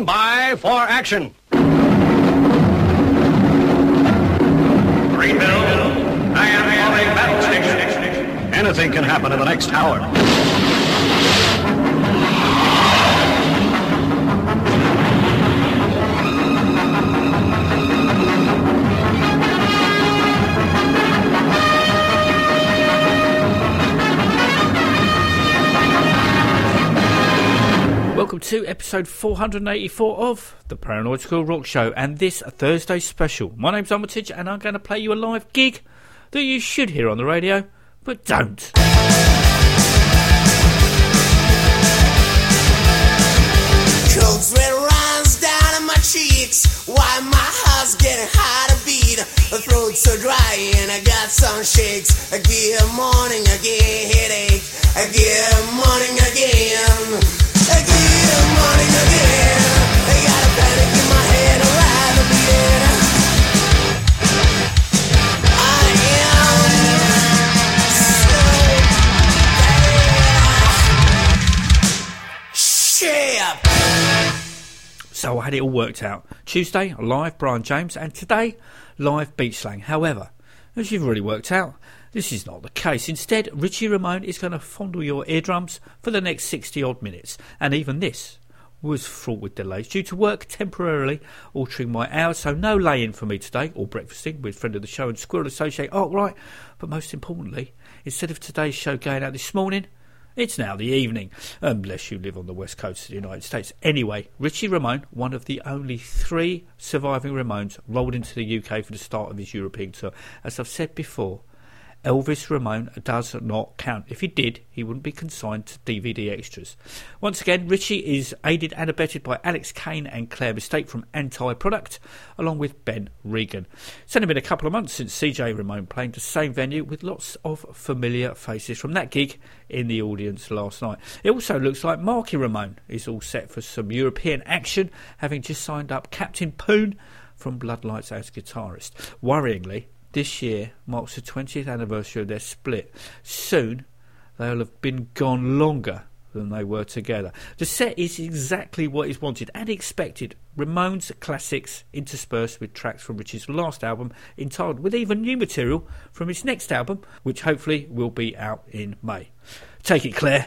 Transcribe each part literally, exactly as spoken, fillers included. Stand by for action. Greenville, I am on a battle station. Anything can happen in the next hour. Welcome to episode four eighty-four of The Paranoid School Rock Show and this Thursday special. My name's Armitage and I'm going to play you a live gig that you should hear on the radio, but don't. Cold sweat runs down on my cheeks, why my heart's getting hard to beat. The throat's so dry and I got some shakes. I get a morning again headache, I get a morning again. I give you morning again. I got a panic in my head, I'd rather be dead. I am so bad. Shit. So I had it all worked out. Tuesday, live Brian James, and today, live Beach Slang. However, as you've already worked out, this is not the case. Instead, Richie Ramone is going to fondle your eardrums for the next sixty-odd minutes. And even this was fraught with delays due to work temporarily altering my hours. So no lay-in for me today, or breakfasting with friend of the show and squirrel associate Arkwright. But most importantly, instead of today's show going out this morning, it's now the evening, unless you live on the west coast of the United States. Anyway, Richie Ramone, one of the only three surviving Ramones, rolled into the U K for the start of his European tour. As I've said before, Elvis Ramone does not count. If he did, he wouldn't be consigned to D V D extras. Once again, Richie is aided and abetted by Alex Kane and Clare Misstake from Anti Product, along with Ben Reagan. It's only been a couple of months since C J Ramone played the same venue with lots of familiar faces from that gig in the audience last night. It also looks like Marky Ramone is all set for some European action, having just signed up Captain Poon from Bloodlights as guitarist. Worryingly, this year marks the twentieth anniversary of their split. Soon, they'll have been gone longer than they were together. The set is exactly what is wanted and expected. Ramones classics interspersed with tracks from Richie's last album, entitled, with even new material from his next album, which hopefully will be out in May. Take it, Claire.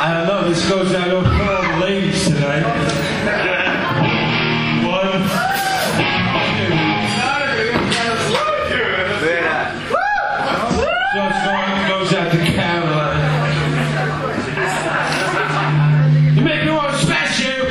I love this goes out over all the ladies tonight. One, two. So it goes out to Caroline. You make me want to smash you.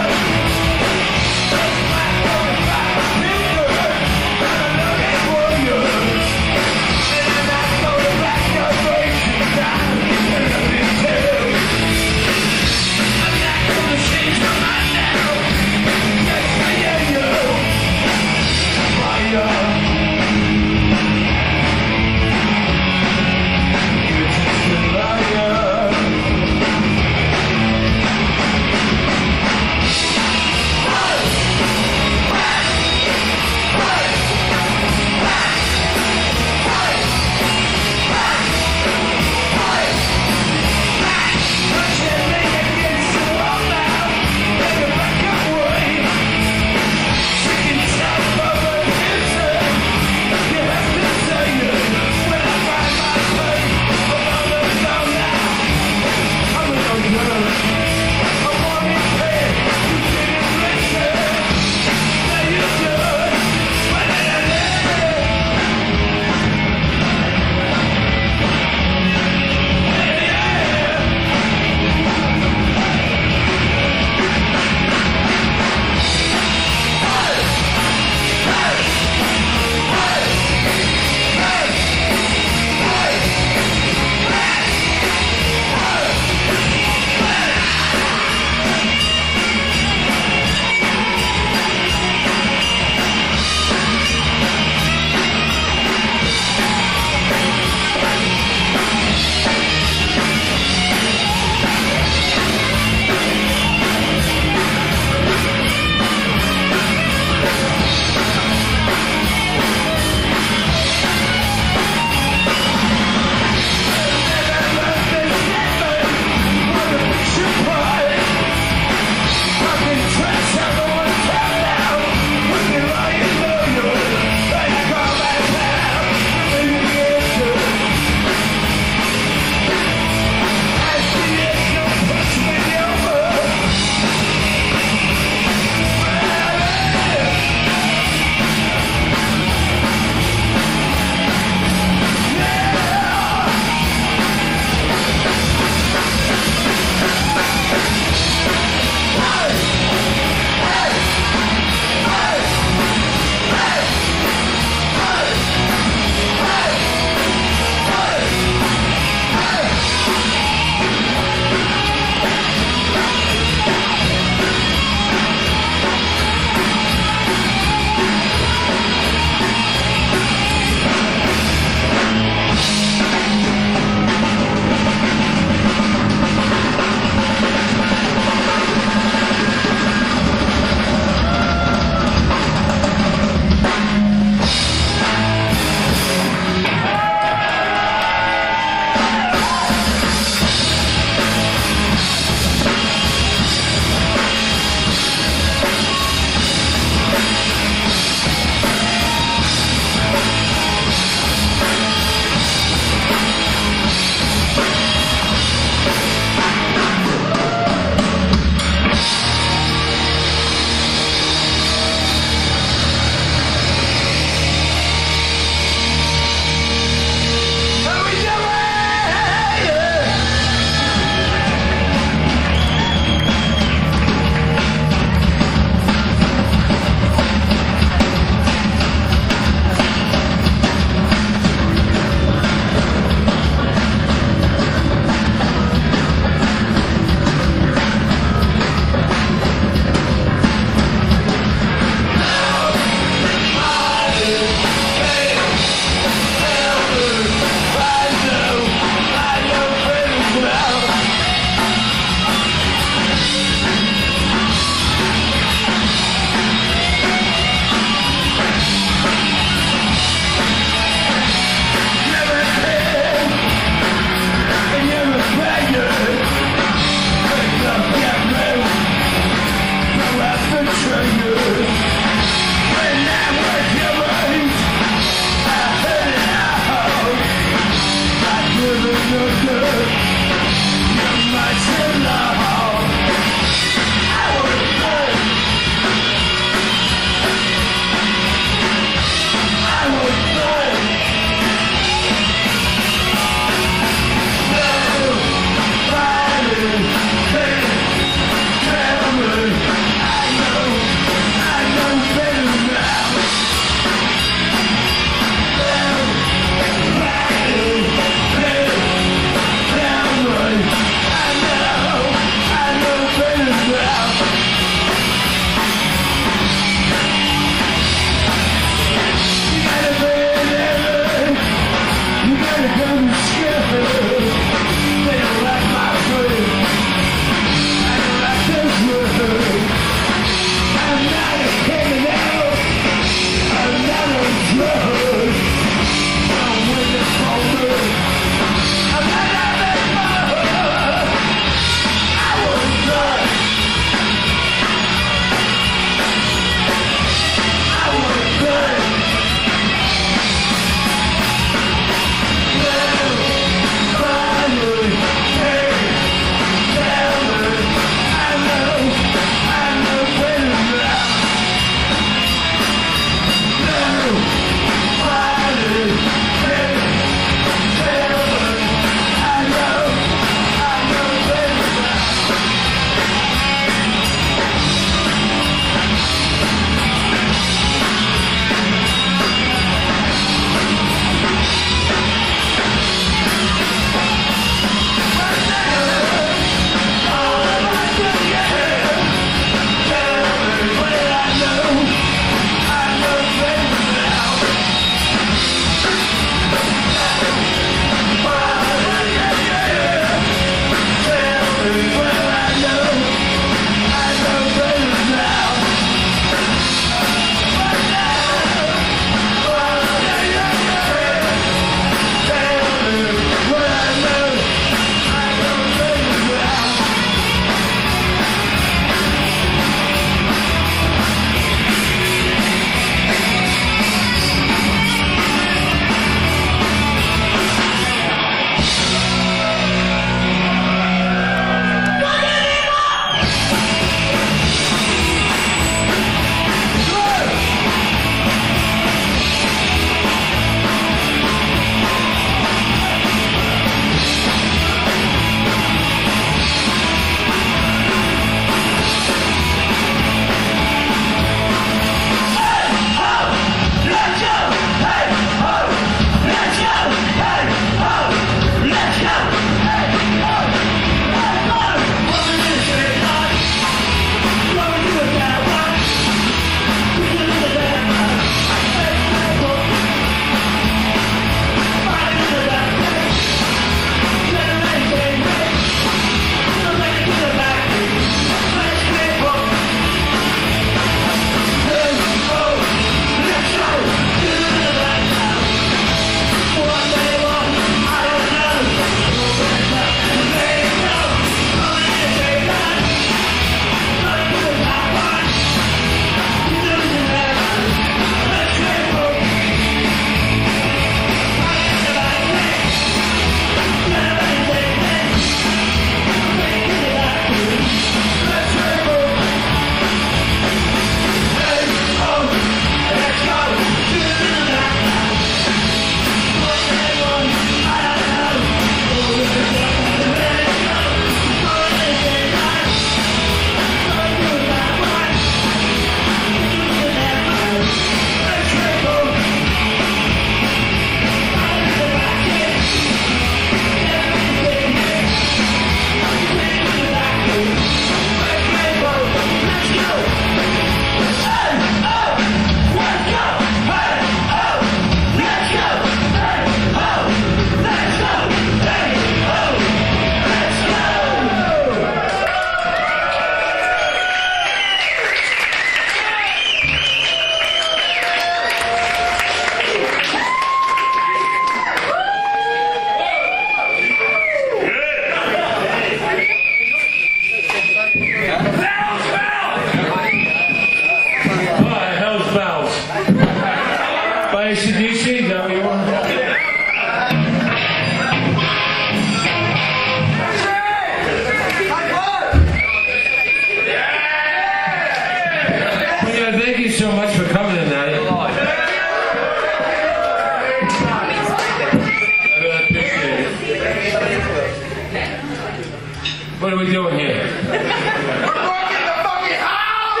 we doing here? We're working the fucking house!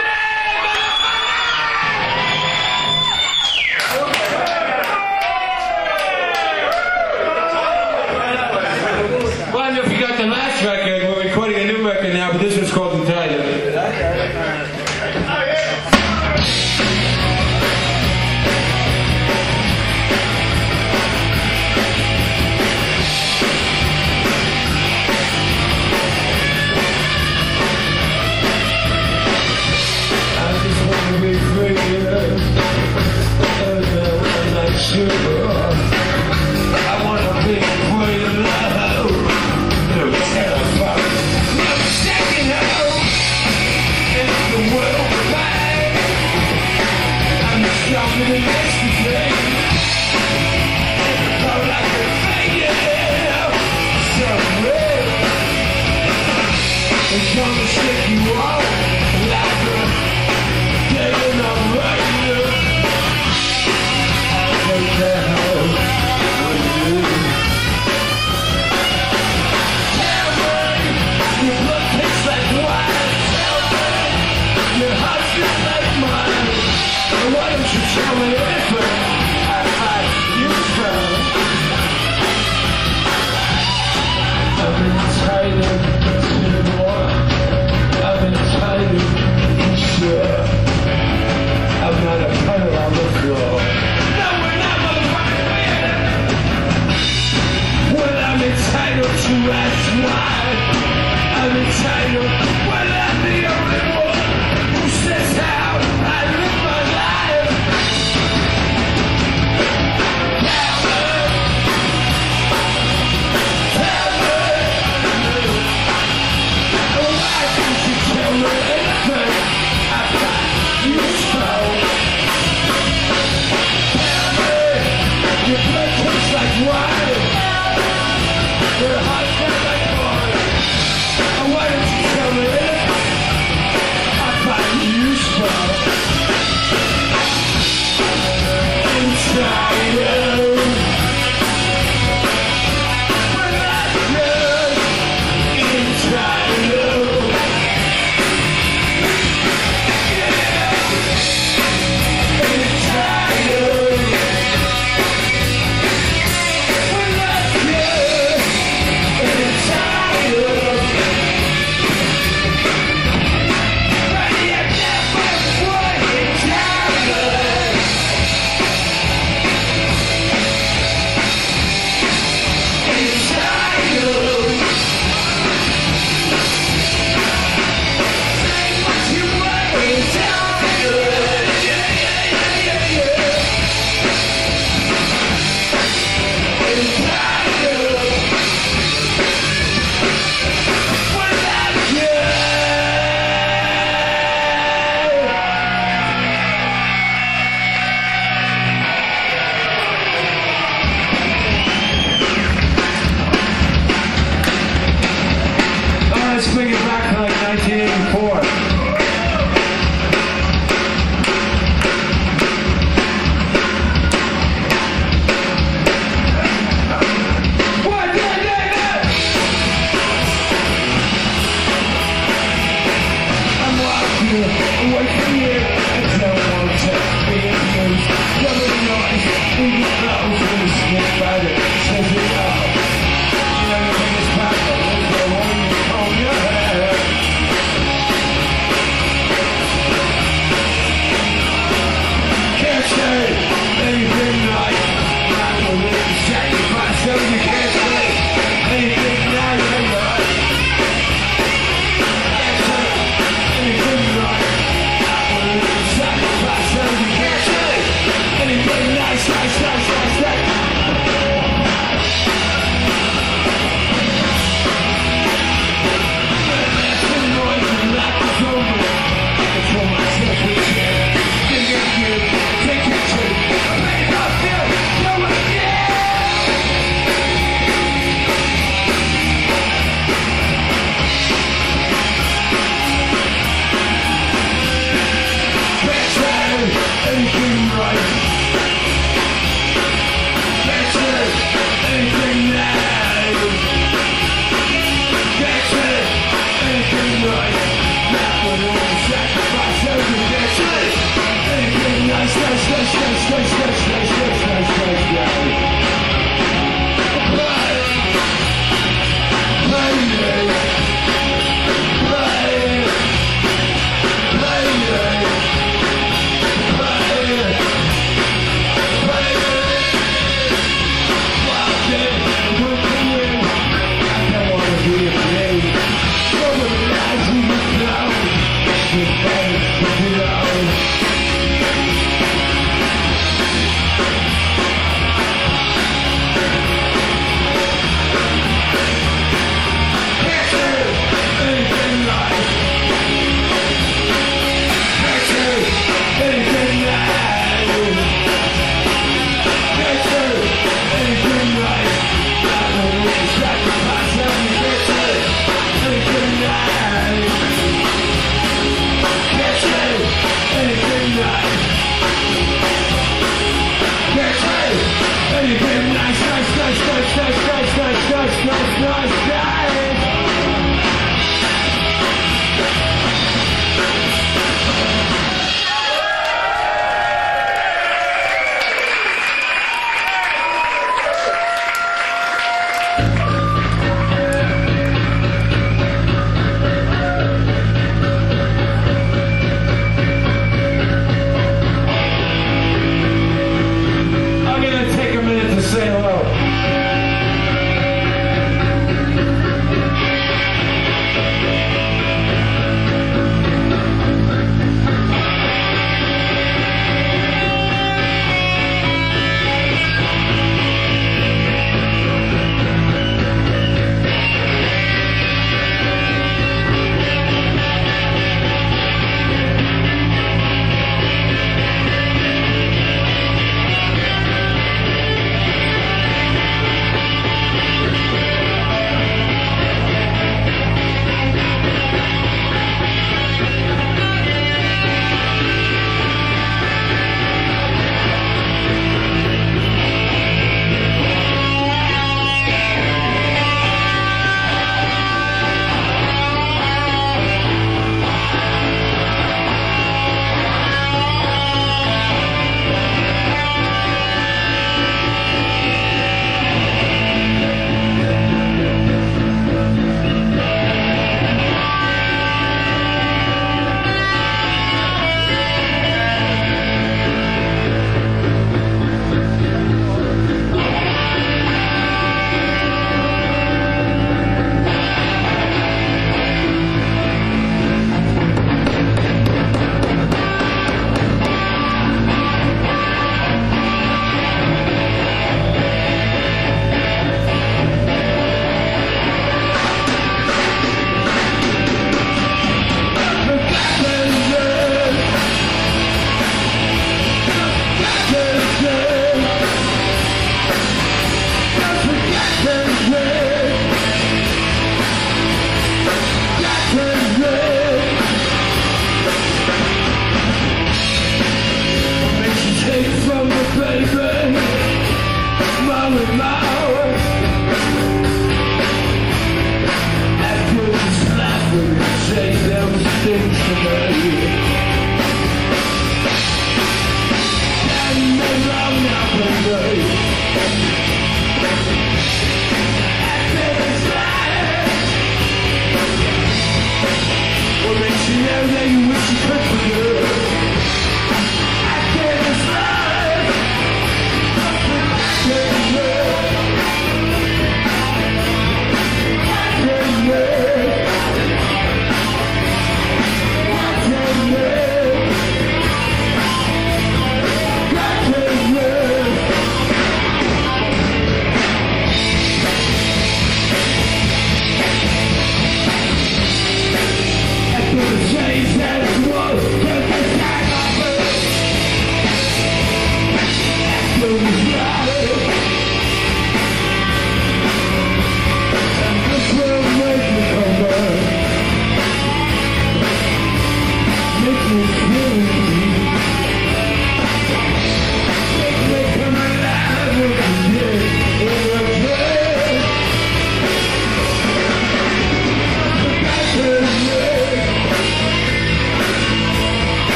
Well, I don't know if you got the last record. We're recording a new record now, but this one's called Entitled.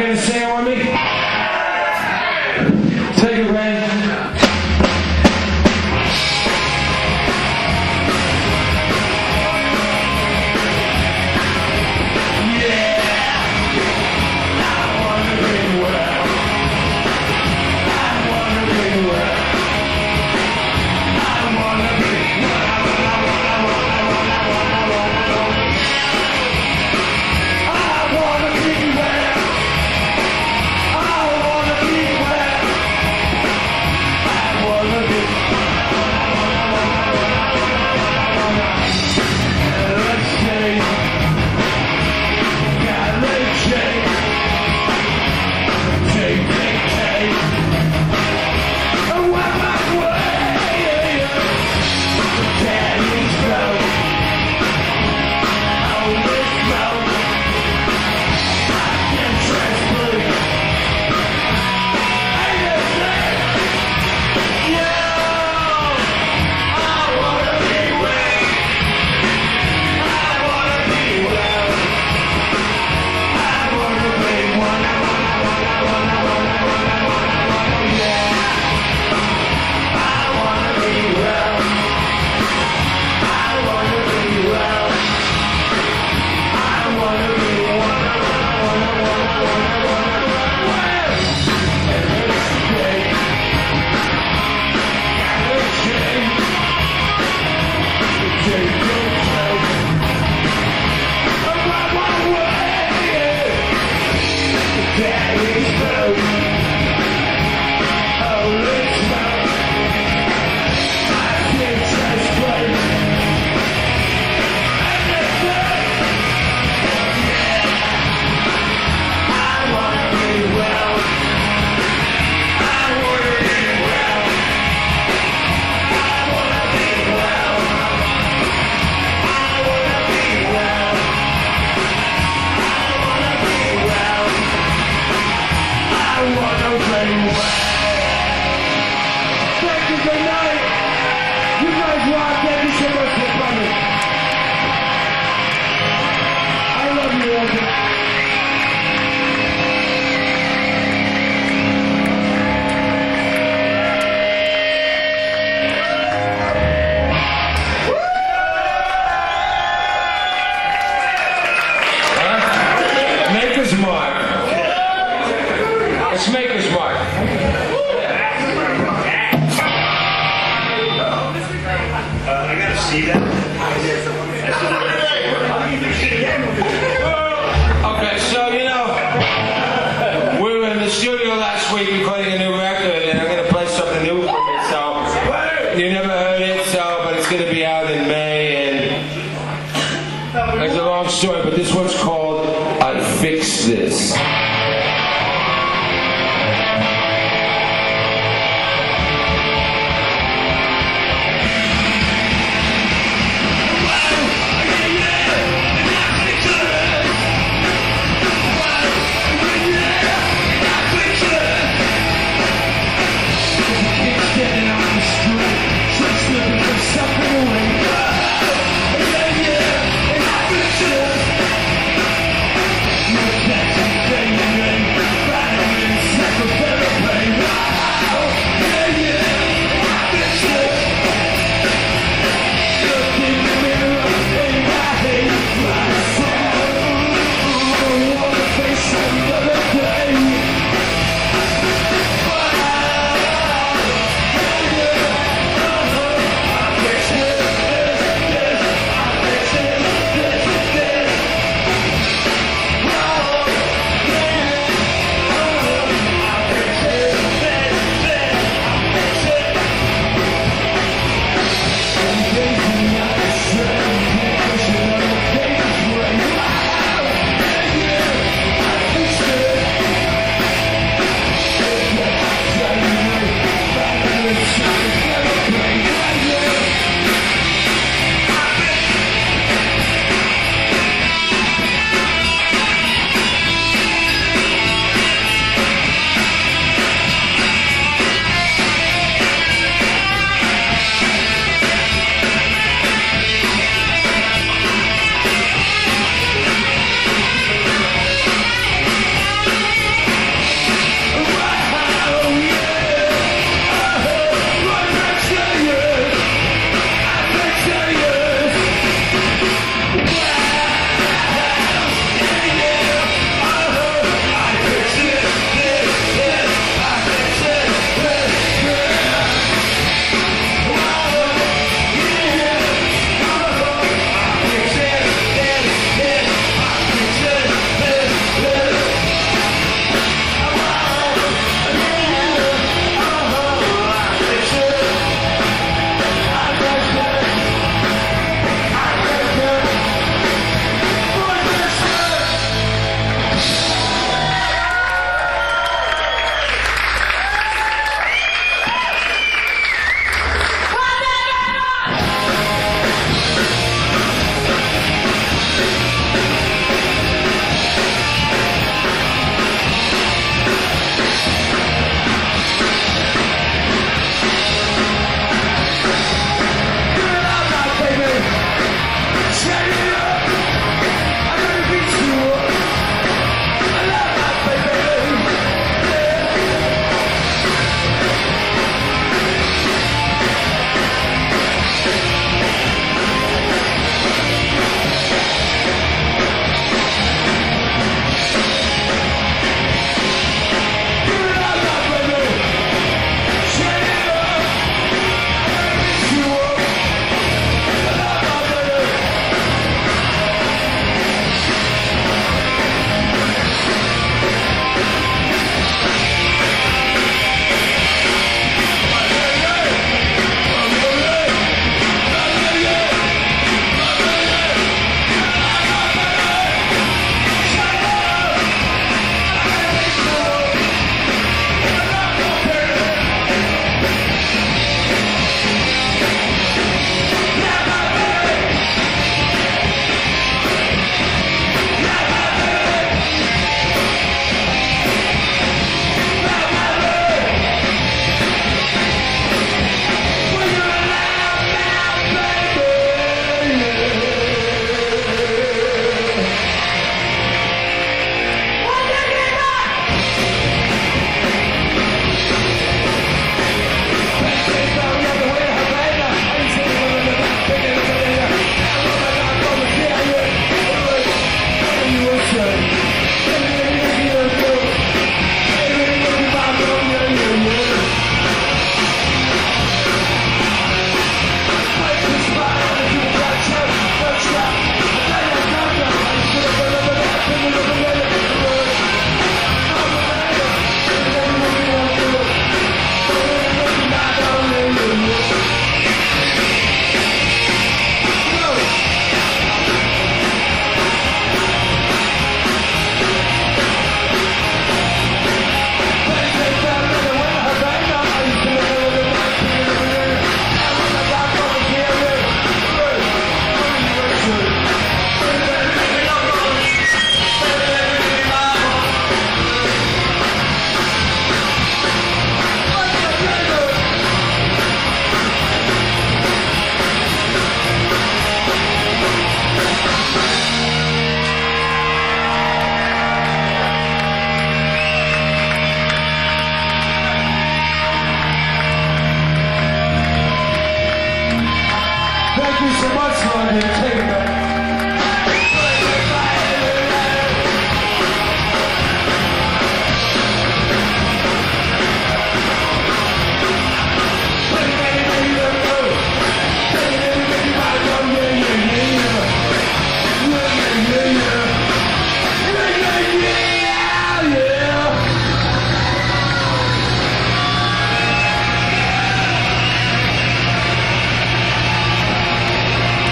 Y'all gonna sing with me? Take it, Ray. Thank you.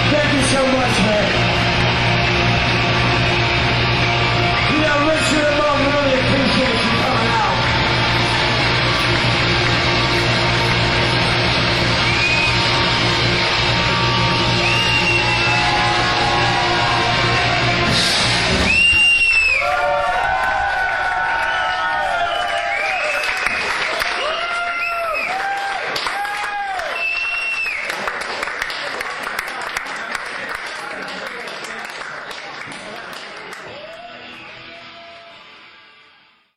Thank you so much, man.